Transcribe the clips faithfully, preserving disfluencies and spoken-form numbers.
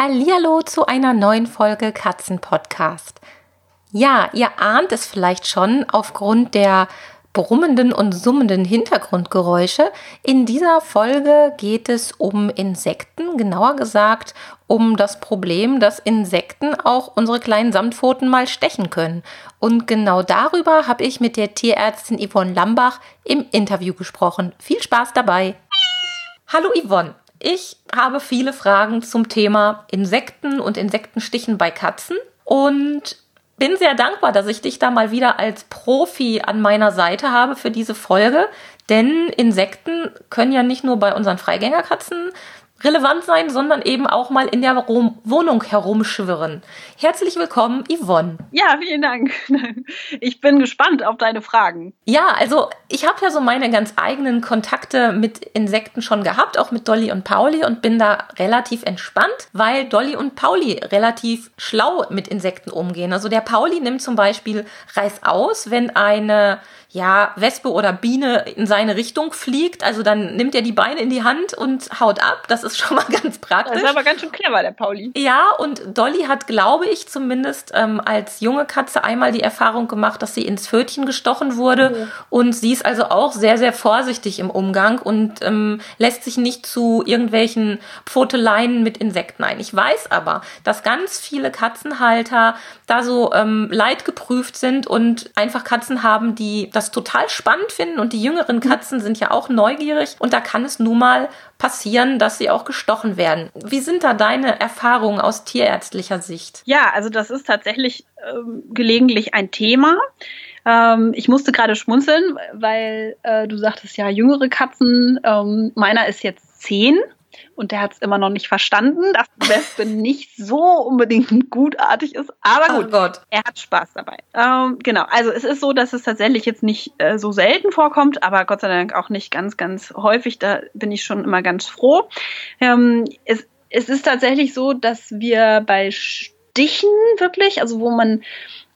Hallihallo zu einer neuen Folge Katzenpodcast. Ja, ihr ahnt es vielleicht schon aufgrund der brummenden und summenden Hintergrundgeräusche. In dieser Folge geht es um Insekten, genauer gesagt um das Problem, dass Insekten auch unsere kleinen Samtpfoten mal stechen können. Und genau darüber habe ich mit der Tierärztin Yvonne Lambach im Interview gesprochen. Viel Spaß dabei! Hallo Yvonne, ich habe viele Fragen zum Thema Insekten und Insektenstichen bei Katzen und bin sehr dankbar, dass ich dich da mal wieder als Profi an meiner Seite habe für diese Folge, denn Insekten können ja nicht nur bei unseren Freigängerkatzen relevant sein, sondern eben auch mal in der Wohnung herumschwirren. Herzlich willkommen, Yvonne. Ja, vielen Dank. Ich bin gespannt auf deine Fragen. Ja, also ich habe ja so meine ganz eigenen Kontakte mit Insekten schon gehabt, auch mit Dolly und Pauli, und bin da relativ entspannt, weil Dolly und Pauli relativ schlau mit Insekten umgehen. Also der Pauli nimmt zum Beispiel Reißaus, wenn eine ja, Wespe oder Biene in seine Richtung fliegt. Also dann nimmt er die Beine in die Hand und haut ab. Das ist schon mal ganz praktisch. Das ist aber ganz schön clever, der Pauli. Ja, und Dolly hat, glaube ich, zumindest ähm, als junge Katze einmal die Erfahrung gemacht, dass sie ins Pfötchen gestochen wurde. Mhm. Und sie ist also auch sehr, sehr vorsichtig im Umgang und ähm, lässt sich nicht zu irgendwelchen Pfoteleien mit Insekten ein. Ich weiß aber, dass ganz viele Katzenhalter da so ähm, leidgeprüft sind und einfach Katzen haben, die das total spannend finden, und die jüngeren Katzen sind ja auch neugierig und da kann es nun mal passieren, dass sie auch gestochen werden. Wie sind da deine Erfahrungen aus tierärztlicher Sicht? Ja, also das ist tatsächlich ähm, gelegentlich ein Thema. Ähm, ich musste gerade schmunzeln, weil äh, du sagtest ja jüngere Katzen. Ähm, meiner ist jetzt zehn. Und der hat es immer noch nicht verstanden, dass Wespe nicht so unbedingt gutartig ist. Aber gut, oh Gott, er hat Spaß dabei. Ähm, genau, also es ist so, dass es tatsächlich jetzt nicht äh, so selten vorkommt, aber Gott sei Dank auch nicht ganz, ganz häufig. Da bin ich schon immer ganz froh. Ähm, es, es ist tatsächlich so, dass wir bei Stichen wirklich, also wo man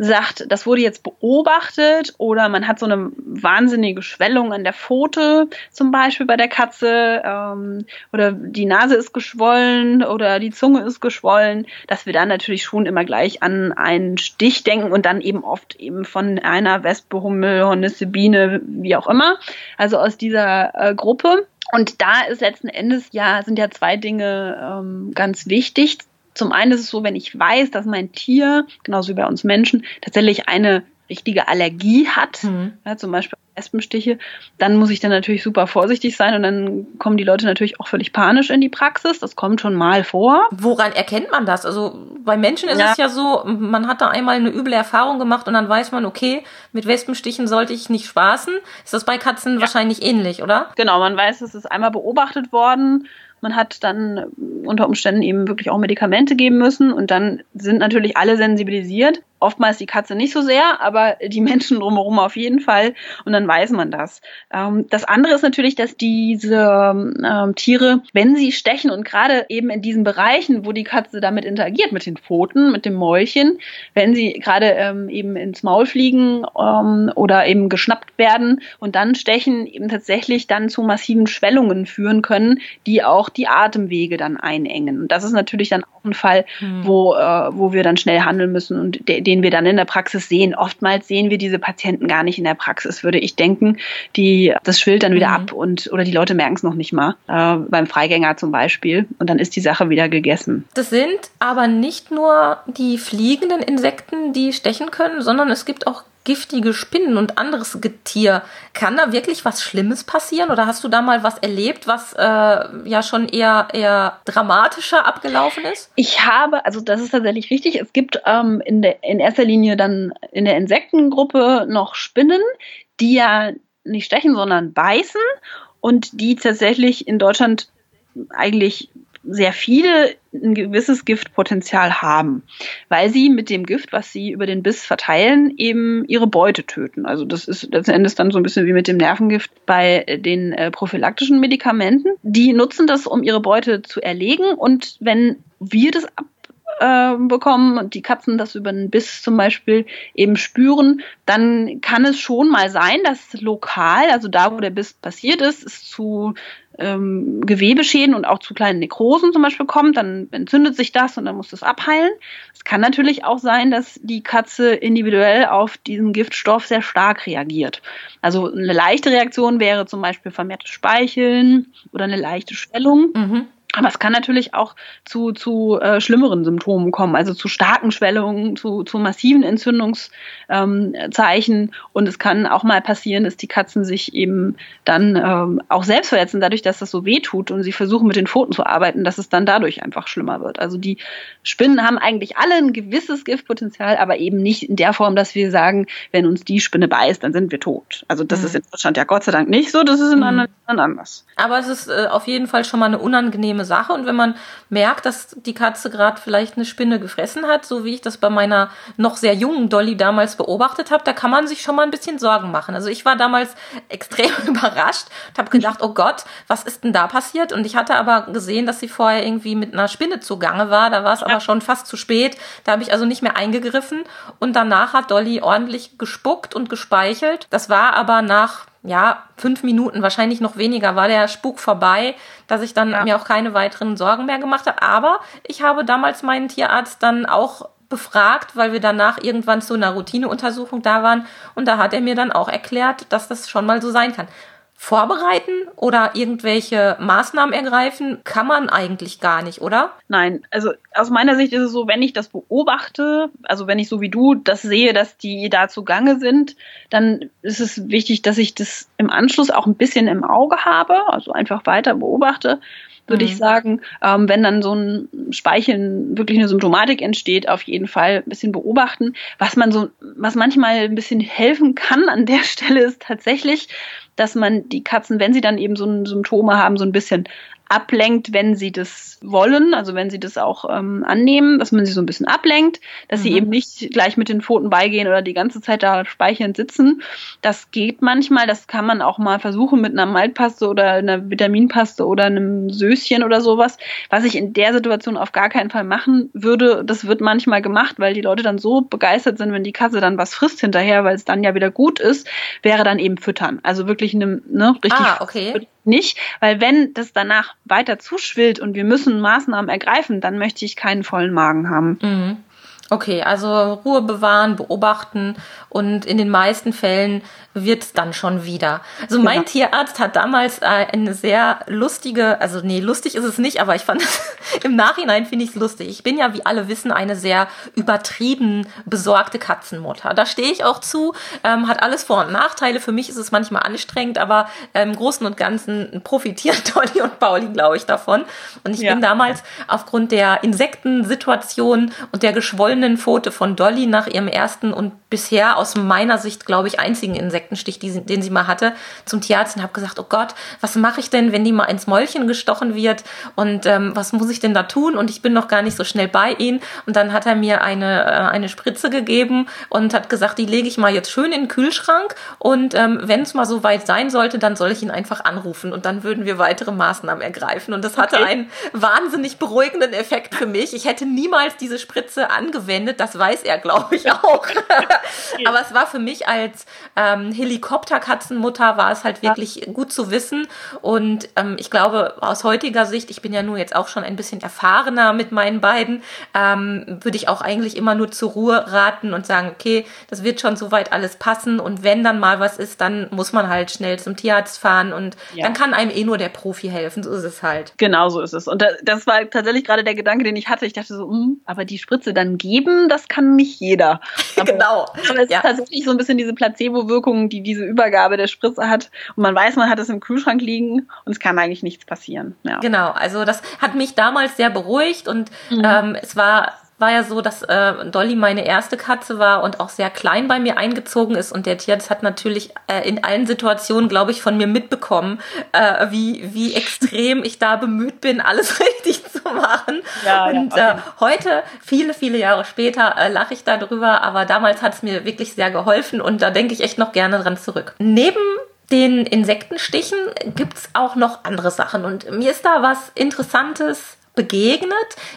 sagt, das wurde jetzt beobachtet oder man hat so eine wahnsinnige Schwellung an der Pfote, zum Beispiel bei der Katze, ähm, oder die Nase ist geschwollen oder die Zunge ist geschwollen, dass wir dann natürlich schon immer gleich an einen Stich denken und dann eben oft eben von einer Wespe, Hummel, Hornisse, Biene, wie auch immer, also aus dieser äh, Gruppe. Und da ist letzten Endes ja, sind ja zwei Dinge ähm, ganz wichtig. Zum einen ist es so, wenn ich weiß, dass mein Tier, genauso wie bei uns Menschen, tatsächlich eine richtige Allergie hat, mhm. ja, zum Beispiel Wespenstiche, dann muss ich dann natürlich super vorsichtig sein und dann kommen die Leute natürlich auch völlig panisch in die Praxis. Das kommt schon mal vor. Woran erkennt man das? Also bei Menschen ist ja. es ja so, man hat da einmal eine üble Erfahrung gemacht und dann weiß man, okay, mit Wespenstichen sollte ich nicht spaßen. Ist das bei Katzen ja. wahrscheinlich ähnlich, oder? Genau, man weiß, es ist einmal beobachtet worden. Man hat dann unter Umständen eben wirklich auch Medikamente geben müssen und dann sind natürlich alle sensibilisiert. Oftmals die Katze nicht so sehr, aber die Menschen drumherum auf jeden Fall, und dann weiß man das. Das andere ist natürlich, dass diese Tiere, wenn sie stechen und gerade eben in diesen Bereichen, wo die Katze damit interagiert, mit den Pfoten, mit dem Mäulchen, wenn sie gerade eben ins Maul fliegen oder eben geschnappt werden und dann stechen, eben tatsächlich dann zu massiven Schwellungen führen können, die auch die Atemwege dann einengen. Und das ist natürlich dann auch ein Fall, wo, wo wir dann schnell handeln müssen und der den wir dann in der Praxis sehen. Oftmals sehen wir diese Patienten gar nicht in der Praxis, würde ich denken. Die, das schwillt dann wieder mhm. ab und oder die Leute merken es noch nicht mal. Äh, beim Freigänger zum Beispiel. Und dann ist die Sache wieder gegessen. Das sind aber nicht nur die fliegenden Insekten, die stechen können, sondern es gibt auch giftige Spinnen und anderes Getier. Kann da wirklich was Schlimmes passieren? Oder hast du da mal was erlebt, was äh, ja schon eher, eher dramatischer abgelaufen ist? Ich habe, also das ist tatsächlich richtig, es gibt ähm, in, der, in erster Linie dann in der Insektengruppe noch Spinnen, die ja nicht stechen, sondern beißen und die tatsächlich in Deutschland eigentlich sehr viele ein gewisses Giftpotenzial haben, weil sie mit dem Gift, was sie über den Biss verteilen, eben ihre Beute töten. Also das ist letzten Endes dann so ein bisschen wie mit dem Nervengift bei den äh, prophylaktischen Medikamenten. Die nutzen das, um ihre Beute zu erlegen, und wenn wir das ab bekommen und die Katzen das über den Biss zum Beispiel eben spüren, dann kann es schon mal sein, dass lokal, also da, wo der Biss passiert ist, es zu ähm, Gewebeschäden und auch zu kleinen Nekrosen zum Beispiel kommt, dann entzündet sich das und dann muss das abheilen. Es kann natürlich auch sein, dass die Katze individuell auf diesen Giftstoff sehr stark reagiert. Also eine leichte Reaktion wäre zum Beispiel vermehrtes Speicheln oder eine leichte Schwellung. Mhm. Aber es kann natürlich auch zu, zu äh, schlimmeren Symptomen kommen, also zu starken Schwellungen, zu, zu massiven Entzündungszeichen. Ähm, und es kann auch mal passieren, dass die Katzen sich eben dann ähm, auch selbst verletzen, dadurch, dass das so weh tut und sie versuchen, mit den Pfoten zu arbeiten, dass es dann dadurch einfach schlimmer wird. Also die Spinnen haben eigentlich alle ein gewisses Giftpotenzial, aber eben nicht in der Form, dass wir sagen, wenn uns die Spinne beißt, dann sind wir tot. Also das mhm. ist in Deutschland ja Gott sei Dank nicht so, das ist in anderen Ländern anders. Aber es ist äh, auf jeden Fall schon mal eine unangenehme Sache, und wenn man merkt, dass die Katze gerade vielleicht eine Spinne gefressen hat, so wie ich das bei meiner noch sehr jungen Dolly damals beobachtet habe, da kann man sich schon mal ein bisschen Sorgen machen. Also ich war damals extrem überrascht und habe gedacht, oh Gott, was ist denn da passiert? Und ich hatte aber gesehen, dass sie vorher irgendwie mit einer Spinne zugange war, da war es aber schon fast zu spät, da habe ich also nicht mehr eingegriffen, und danach hat Dolly ordentlich gespuckt und gespeichelt. Das war aber nach ja, fünf Minuten, wahrscheinlich noch weniger, war der Spuk vorbei, dass ich dann ja. mir auch keine weiteren Sorgen mehr gemacht habe. Aber ich habe damals meinen Tierarzt dann auch befragt, weil wir danach irgendwann zu einer Routineuntersuchung da waren. Und da hat er mir dann auch erklärt, dass das schon mal so sein kann. Vorbereiten oder irgendwelche Maßnahmen ergreifen kann man eigentlich gar nicht, oder? Nein, also aus meiner Sicht ist es so, wenn ich das beobachte, also wenn ich so wie du das sehe, dass die da zugange sind, dann ist es wichtig, dass ich das im Anschluss auch ein bisschen im Auge habe, also einfach weiter beobachte. Würde ich sagen, ähm, wenn dann so ein Speicheln wirklich eine Symptomatik entsteht, auf jeden Fall ein bisschen beobachten. Was man so, was manchmal ein bisschen helfen kann an der Stelle, ist tatsächlich, dass man die Katzen, wenn sie dann eben so ein Symptome haben, so ein bisschen ablenkt, wenn sie das wollen, also wenn sie das auch ähm, annehmen, dass man sie so ein bisschen ablenkt, dass mhm. sie eben nicht gleich mit den Pfoten beigehen oder die ganze Zeit da speichernd sitzen. Das geht manchmal, das kann man auch mal versuchen mit einer Maltpaste oder einer Vitaminpaste oder einem Söschen oder sowas. Was ich in der Situation auf gar keinen Fall machen würde, das wird manchmal gemacht, weil die Leute dann so begeistert sind, wenn die Katze dann was frisst hinterher, weil es dann ja wieder gut ist, wäre dann eben füttern. Also wirklich eine, ne, richtig ah, okay. nicht, weil wenn das danach weiter zuschwillt und wir müssen Maßnahmen ergreifen, dann möchte ich keinen vollen Magen haben. Mhm. Okay, also Ruhe bewahren, beobachten, und in den meisten Fällen wird es dann schon wieder. Also mein ja. Tierarzt hat damals eine sehr lustige, also nee, lustig ist es nicht, aber ich fand es, im Nachhinein finde ich es lustig. Ich bin ja, wie alle wissen, eine sehr übertrieben besorgte Katzenmutter. Da stehe ich auch zu, ähm, hat alles Vor- und Nachteile. Für mich ist es manchmal anstrengend, aber im Großen und Ganzen profitieren Dolly und Pauli, glaube ich, davon. Und ich ja. bin damals aufgrund der Insektensituation und der geschwollenen Foto von Dolly nach ihrem ersten und bisher aus meiner Sicht, glaube ich, einzigen Insektenstich, die sie, den sie mal hatte, zum Tierarzt und habe gesagt, oh Gott, was mache ich denn, wenn die mal ins Mäulchen gestochen wird, und ähm, was muss ich denn da tun, und ich bin noch gar nicht so schnell bei ihnen, und dann hat er mir eine, äh, eine Spritze gegeben und hat gesagt, die lege ich mal jetzt schön in den Kühlschrank, und ähm, wenn es mal so weit sein sollte, dann soll ich ihn einfach anrufen und dann würden wir weitere Maßnahmen ergreifen, und das hatte okay. einen wahnsinnig beruhigenden Effekt für mich. Ich hätte niemals diese Spritze angewendet, das weiß er, glaube ich, auch. Aber es war für mich als ähm, Helikopterkatzenmutter war es halt wirklich gut zu wissen. Und ähm, ich glaube, aus heutiger Sicht, ich bin ja nur jetzt auch schon ein bisschen erfahrener mit meinen beiden, ähm, würde ich auch eigentlich immer nur zur Ruhe raten und sagen, okay, das wird schon soweit alles passen. Und wenn dann mal was ist, dann muss man halt schnell zum Tierarzt fahren. Und ja. dann kann einem eh nur der Profi helfen. So ist es halt. Genau so ist es. Und das war tatsächlich gerade der Gedanke, den ich hatte. Ich dachte so, mh, aber die Spritze dann gehen, das kann nicht jeder. Aber, genau. Aber es ja. ist tatsächlich so ein bisschen diese Placebo-Wirkung, die diese Übergabe der Spritze hat. Und man weiß, man hat es im Kühlschrank liegen und es kann eigentlich nichts passieren. Ja. Genau, also das hat mich damals sehr beruhigt und mhm. ähm, es war war ja so, dass äh, Dolly meine erste Katze war und auch sehr klein bei mir eingezogen ist. Und der Tierarzt hat natürlich äh, in allen Situationen, glaube ich, von mir mitbekommen, äh, wie, wie extrem ich da bemüht bin, alles richtig zu machen. Ja, und ja, okay. äh, heute, viele, viele Jahre später, äh, lache ich darüber. Aber damals hat es mir wirklich sehr geholfen und da denke ich echt noch gerne dran zurück. Neben den Insektenstichen gibt's auch noch andere Sachen. Und mir ist da was Interessantes begegnet.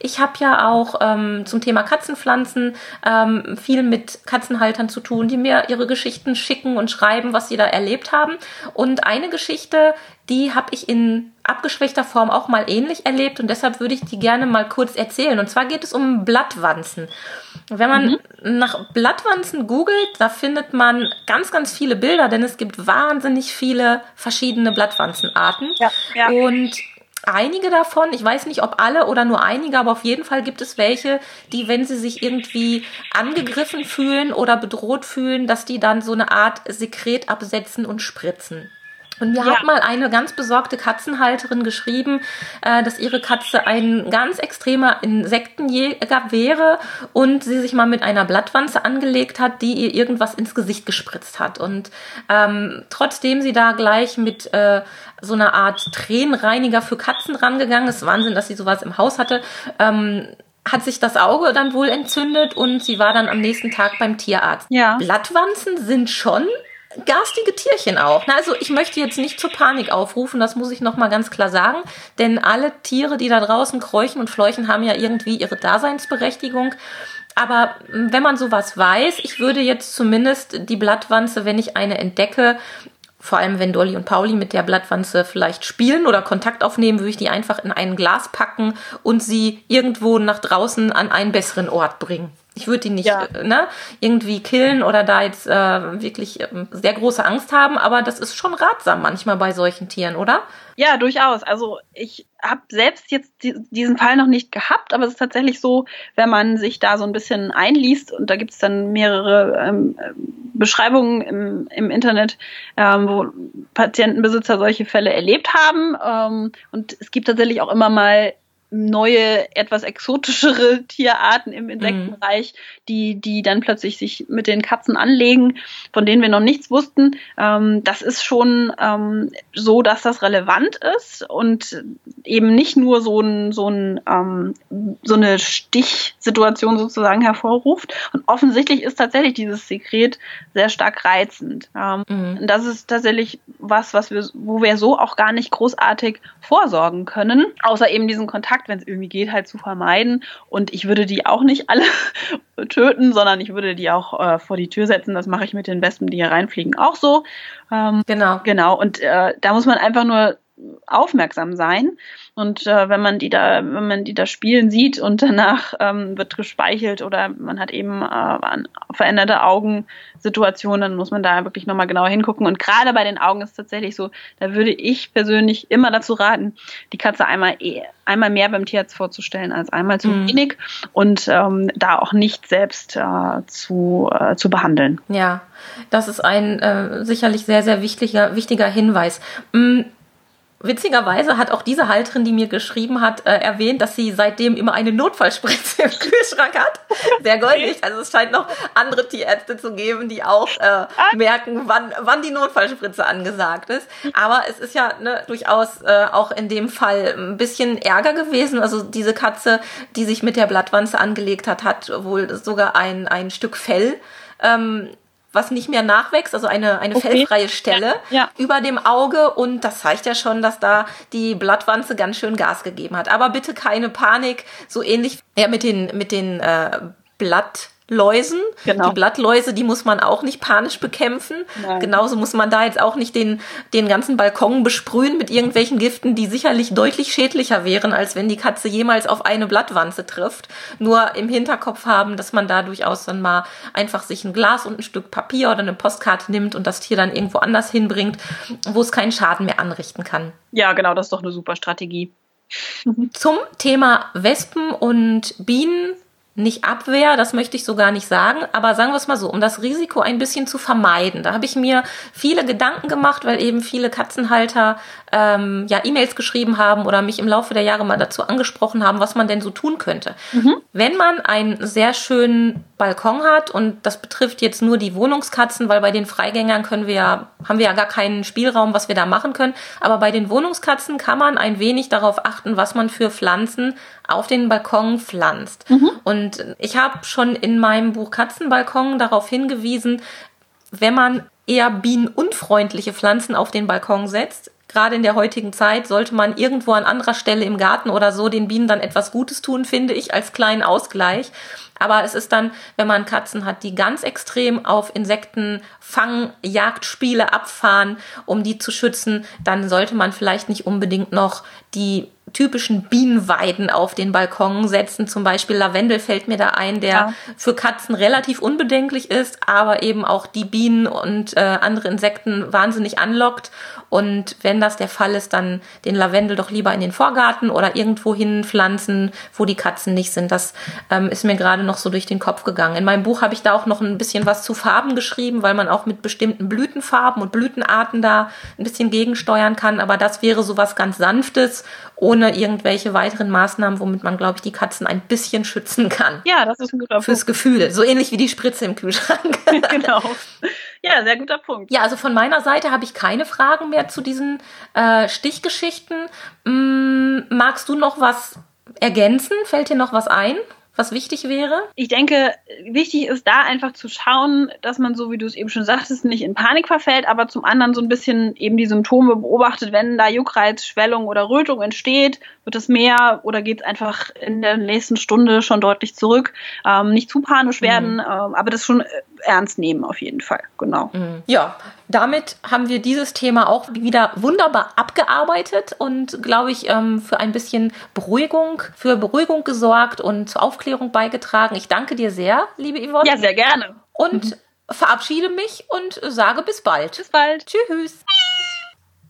Ich habe ja auch ähm, zum Thema Katzenpflanzen ähm, viel mit Katzenhaltern zu tun, die mir ihre Geschichten schicken und schreiben, was sie da erlebt haben. Und eine Geschichte, die habe ich in abgeschwächter Form auch mal ähnlich erlebt und deshalb würde ich die gerne mal kurz erzählen. Und zwar geht es um Blattwanzen. Wenn man mhm. nach Blattwanzen googelt, da findet man ganz, ganz viele Bilder, denn es gibt wahnsinnig viele verschiedene Blattwanzenarten. Ja, ja. Und einige davon, ich weiß nicht, ob alle oder nur einige, aber auf jeden Fall gibt es welche, die, wenn sie sich irgendwie angegriffen fühlen oder bedroht fühlen, dass die dann so eine Art Sekret absetzen und spritzen. Und mir ja. hat mal eine ganz besorgte Katzenhalterin geschrieben, äh, dass ihre Katze ein ganz extremer Insektenjäger wäre und sie sich mal mit einer Blattwanze angelegt hat, die ihr irgendwas ins Gesicht gespritzt hat. Und ähm, trotzdem sie da gleich mit äh, so einer Art Tränenreiniger für Katzen rangegangen ist, Wahnsinn, dass sie sowas im Haus hatte, ähm, hat sich das Auge dann wohl entzündet und sie war dann am nächsten Tag beim Tierarzt. Ja. Blattwanzen sind schon garstige Tierchen auch. Na, also ich möchte jetzt nicht zur Panik aufrufen, das muss ich nochmal ganz klar sagen, denn alle Tiere, die da draußen kräuchen und fleuchen, haben ja irgendwie ihre Daseinsberechtigung. Aber wenn man sowas weiß, ich würde jetzt zumindest die Blattwanze, wenn ich eine entdecke, vor allem wenn Dolly und Pauli mit der Blattwanze vielleicht spielen oder Kontakt aufnehmen, würde ich die einfach in ein Glas packen und sie irgendwo nach draußen an einen besseren Ort bringen. Ich würde die nicht ja. ne, irgendwie killen oder da jetzt äh, wirklich äh, sehr große Angst haben, aber das ist schon ratsam manchmal bei solchen Tieren, oder? Ja, durchaus. Also ich habe selbst jetzt diesen Fall noch nicht gehabt, aber es ist tatsächlich so, wenn man sich da so ein bisschen einliest und da gibt es dann mehrere ähm, Beschreibungen im, im Internet, ähm, wo Patientenbesitzer solche Fälle erlebt haben ähm, und es gibt tatsächlich auch immer mal neue, etwas exotischere Tierarten im Insektenreich, mhm. die, die dann plötzlich sich mit den Katzen anlegen, von denen wir noch nichts wussten. Ähm, das ist schon ähm, so, dass das relevant ist und eben nicht nur so, ein, so, ein, ähm, so eine Stichsituation sozusagen hervorruft. Und offensichtlich ist tatsächlich dieses Sekret sehr stark reizend. Ähm, mhm. Das ist tatsächlich was, was wir, wo wir so auch gar nicht großartig vorsorgen können, außer eben diesen Kontakt, wenn es irgendwie geht, halt zu vermeiden. Und ich würde die auch nicht alle töten, sondern ich würde die auch äh, vor die Tür setzen. Das mache ich mit den Wespen, die hier reinfliegen, auch so. Ähm, genau. Genau. Und äh, da muss man einfach nur aufmerksam sein. Und äh, wenn man die da, wenn man die da spielen sieht und danach ähm, wird gespeichelt oder man hat eben äh, veränderte Augensituationen, dann muss man da wirklich nochmal genau hingucken. Und gerade bei den Augen ist es tatsächlich so, da würde ich persönlich immer dazu raten, die Katze einmal eh, einmal mehr beim Tierarzt vorzustellen als einmal zu mhm. wenig und ähm, da auch nicht selbst äh, zu, äh, zu behandeln. Ja, das ist ein äh, sicherlich sehr, sehr wichtiger, wichtiger Hinweis. Mhm. Witzigerweise hat auch diese Halterin, die mir geschrieben hat, äh, erwähnt, dass sie seitdem immer eine Notfallspritze im Kühlschrank hat. Sehr goldig. Also es scheint noch andere Tierärzte zu geben, die auch äh, merken, wann, wann die Notfallspritze angesagt ist. Aber es ist ja ne, durchaus äh, auch in dem Fall ein bisschen Ärger gewesen. Also diese Katze, die sich mit der Blattwanze angelegt hat, hat wohl sogar ein, ein Stück Fell ähm, was nicht mehr nachwächst, also eine, eine okay. fellfreie Stelle ja. Ja. über dem Auge und das zeigt ja schon, dass da die Blattwanze ganz schön Gas gegeben hat. Aber bitte keine Panik, so ähnlich ja, mit den, mit den äh, Blatt Läusen. Genau. Die Blattläuse, die muss man auch nicht panisch bekämpfen. Nein. Genauso muss man da jetzt auch nicht den, den ganzen Balkon besprühen mit irgendwelchen Giften, die sicherlich deutlich schädlicher wären, als wenn die Katze jemals auf eine Blattwanze trifft. Nur im Hinterkopf haben, dass man da durchaus dann mal einfach sich ein Glas und ein Stück Papier oder eine Postkarte nimmt und das Tier dann irgendwo anders hinbringt, wo es keinen Schaden mehr anrichten kann. Ja, genau, das ist doch eine super Strategie. Zum Thema Wespen und Bienen nicht Abwehr, das möchte ich so gar nicht sagen, aber sagen wir es mal so, um das Risiko ein bisschen zu vermeiden. Da habe ich mir viele Gedanken gemacht, weil eben viele Katzenhalter ähm, ja E-Mails geschrieben haben oder mich im Laufe der Jahre mal dazu angesprochen haben, was man denn so tun könnte. Mhm. Wenn man einen sehr schönen Balkon hat, und das betrifft jetzt nur die Wohnungskatzen, weil bei den Freigängern können wir ja, haben wir ja gar keinen Spielraum, was wir da machen können, aber bei den Wohnungskatzen kann man ein wenig darauf achten, was man für Pflanzen auf den Balkon pflanzt. Mhm. Und ich habe schon in meinem Buch Katzenbalkon darauf hingewiesen, wenn man eher bienenunfreundliche Pflanzen auf den Balkon setzt, gerade in der heutigen Zeit, sollte man irgendwo an anderer Stelle im Garten oder so den Bienen dann etwas Gutes tun, finde ich, als kleinen Ausgleich. Aber es ist dann, wenn man Katzen hat, die ganz extrem auf Insekten fangen, Jagdspiele abfahren, um die zu schützen, dann sollte man vielleicht nicht unbedingt noch die typischen Bienenweiden auf den Balkon setzen. Zum Beispiel Lavendel fällt mir da ein, der ja. für Katzen relativ unbedenklich ist, aber eben auch die Bienen und äh, andere Insekten wahnsinnig anlockt. Und wenn das der Fall ist, dann den Lavendel doch lieber in den Vorgarten oder irgendwo hin pflanzen, wo die Katzen nicht sind. Das ähm, ist mir gerade noch so durch den Kopf gegangen. In meinem Buch habe ich da auch noch ein bisschen was zu Farben geschrieben, weil man auch mit bestimmten Blütenfarben und Blütenarten da ein bisschen gegensteuern kann. Aber das wäre so was ganz Sanftes, ohne irgendwelche weiteren Maßnahmen, womit man, glaube ich, die Katzen ein bisschen schützen kann. Ja, das ist ein guter Punkt. Fürs Gefühl, so ähnlich wie die Spritze im Kühlschrank. Genau. Ja, sehr guter Punkt. Ja, also von meiner Seite habe ich keine Fragen mehr zu diesen äh, Stichgeschichten. Hm, magst du noch was ergänzen? Fällt dir noch was ein, was wichtig wäre? Ich denke, wichtig ist da einfach zu schauen, dass man, so wie du es eben schon sagtest, nicht in Panik verfällt, aber zum anderen so ein bisschen eben die Symptome beobachtet. Wenn da Juckreiz, Schwellung oder Rötung entsteht, wird es mehr oder geht es einfach in der nächsten Stunde schon deutlich zurück. Ähm, nicht zu panisch werden, mhm. ähm, aber das schon ernst nehmen auf jeden Fall, genau. Mhm. Ja, damit haben wir dieses Thema auch wieder wunderbar abgearbeitet und, glaube ich, ähm, für ein bisschen Beruhigung, für Beruhigung gesorgt und zur Aufklärung beigetragen. Ich danke dir sehr, liebe Yvonne. Ja, sehr gerne. Und mhm. verabschiede mich und sage bis bald. Bis bald. Tschüss.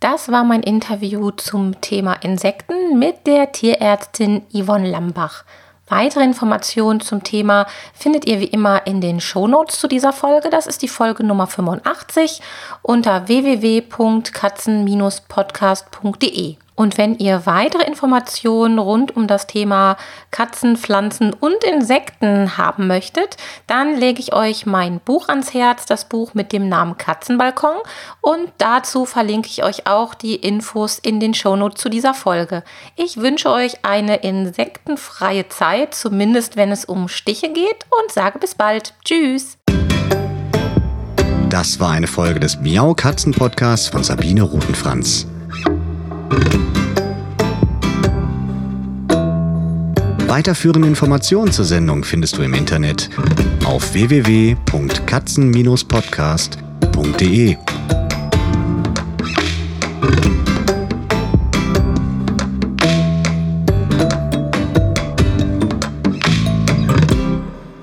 Das war mein Interview zum Thema Insekten mit der Tierärztin Yvonne Lambach. Weitere Informationen zum Thema findet ihr wie immer in den Shownotes zu dieser Folge. Das ist die Folge Nummer fünfundachtzig unter w w w punkt katzen podcast punkt d e. Und wenn ihr weitere Informationen rund um das Thema Katzen, Pflanzen und Insekten haben möchtet, dann lege ich euch mein Buch ans Herz, das Buch mit dem Namen Katzenbalkon. Und dazu verlinke ich euch auch die Infos in den Shownotes zu dieser Folge. Ich wünsche euch eine insektenfreie Zeit, zumindest wenn es um Stiche geht, und sage bis bald. Tschüss! Das war eine Folge des Miau Katzen Podcasts von Sabine Rutenfranz. Weiterführende Informationen zur Sendung findest du im Internet auf w w w punkt katzen podcast punkt d e.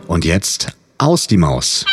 Und jetzt aus die Maus.